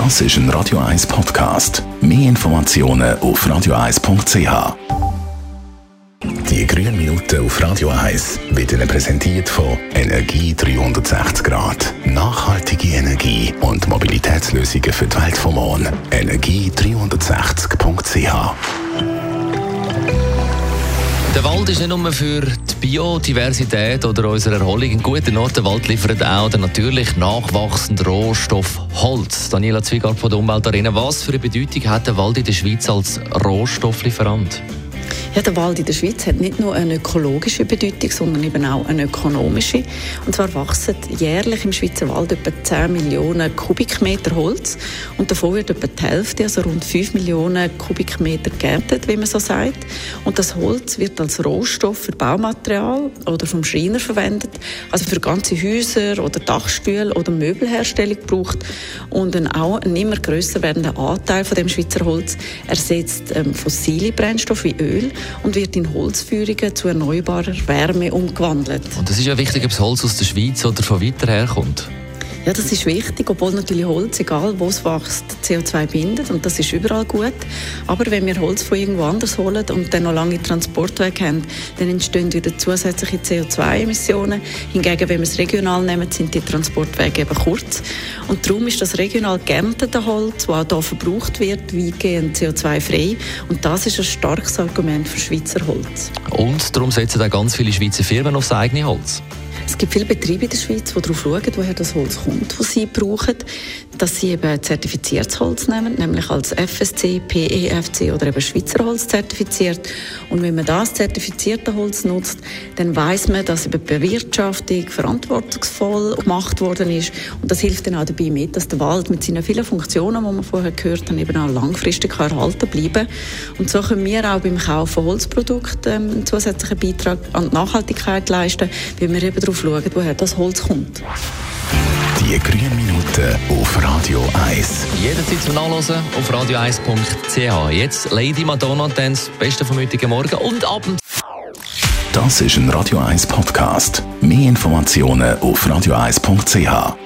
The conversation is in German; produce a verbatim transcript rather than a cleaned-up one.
Das ist ein Radio eins Podcast. Mehr Informationen auf radio eins punkt c h. Die grünen Minuten auf Radio eins wird Ihnen präsentiert von Energie dreihundertsechzig Grad. Nachhaltige Energie und Mobilitätslösungen für die Welt von morgen. energie dreihundertsechzig punkt c h. Der Wald ist nicht nur für die Biodiversität oder unsere Erholung ein guter Ort. Der Wald liefert auch den natürlich nachwachsenden Rohstoff Holz. Daniela Zwiegert von der Umweltarena. Was für eine Bedeutung hat der Wald in der Schweiz als Rohstofflieferant? Ja, der Wald in der Schweiz hat nicht nur eine ökologische Bedeutung, sondern eben auch eine ökonomische. Und zwar wachsen jährlich im Schweizer Wald etwa zehn Millionen Kubikmeter Holz. Und davon wird etwa die Hälfte, also rund fünf Millionen Kubikmeter geerntet, wie man so sagt. Und das Holz wird als Rohstoff für Baumaterial oder vom Schreiner verwendet, also für ganze Häuser oder Dachstühle oder Möbelherstellung gebraucht. Und ein auch ein immer grösser werdender Anteil von dem Schweizer Holz ersetzt ähm, fossile Brennstoffe wie Öl und wird in Holzführungen zu erneuerbarer Wärme umgewandelt. Und es ist ja wichtig, ob das Holz aus der Schweiz oder von weiter herkommt. Ja, das ist wichtig, obwohl natürlich Holz, egal wo es wächst, C O zwei bindet und das ist überall gut. Aber wenn wir Holz von irgendwo anders holen und dann noch lange Transportwege haben, dann entstehen wieder zusätzliche C O zwei Emissionen. Hingegen, wenn wir es regional nehmen, sind die Transportwege eben kurz. Und darum ist das regional geerntete Holz, das auch hier verbraucht wird, weitgehend C O zwei frei. Und das ist ein starkes Argument für Schweizer Holz. Und darum setzen auch ganz viele Schweizer Firmen aufs eigene Holz. Es gibt viele Betriebe in der Schweiz, die darauf schauen, woher das Holz kommt, das sie brauchen, dass sie eben zertifiziertes Holz nehmen, nämlich als F S C, P E F C oder eben Schweizer Holz zertifiziert. Und wenn man das zertifizierte Holz nutzt, dann weiss man, dass eben Bewirtschaftung verantwortungsvoll gemacht worden ist. Und das hilft dann auch dabei mit, dass der Wald mit seinen vielen Funktionen, die wir vorher gehört haben, eben auch langfristig erhalten bleiben. Und so können wir auch beim Kauf von Holzprodukten einen zusätzlichen Beitrag an die Nachhaltigkeit leisten, weil wir eben darauf schauen, woher das Holz kommt. Die grünen Minuten auf Radio eins. Jederzeit zum Nachhören auf radio eins punkt c h. Jetzt Lady Madonna Dance, Beste vom heutigen Morgen und Abend. Das ist ein Radio eins Podcast. Mehr Informationen auf radio eins punkt c h.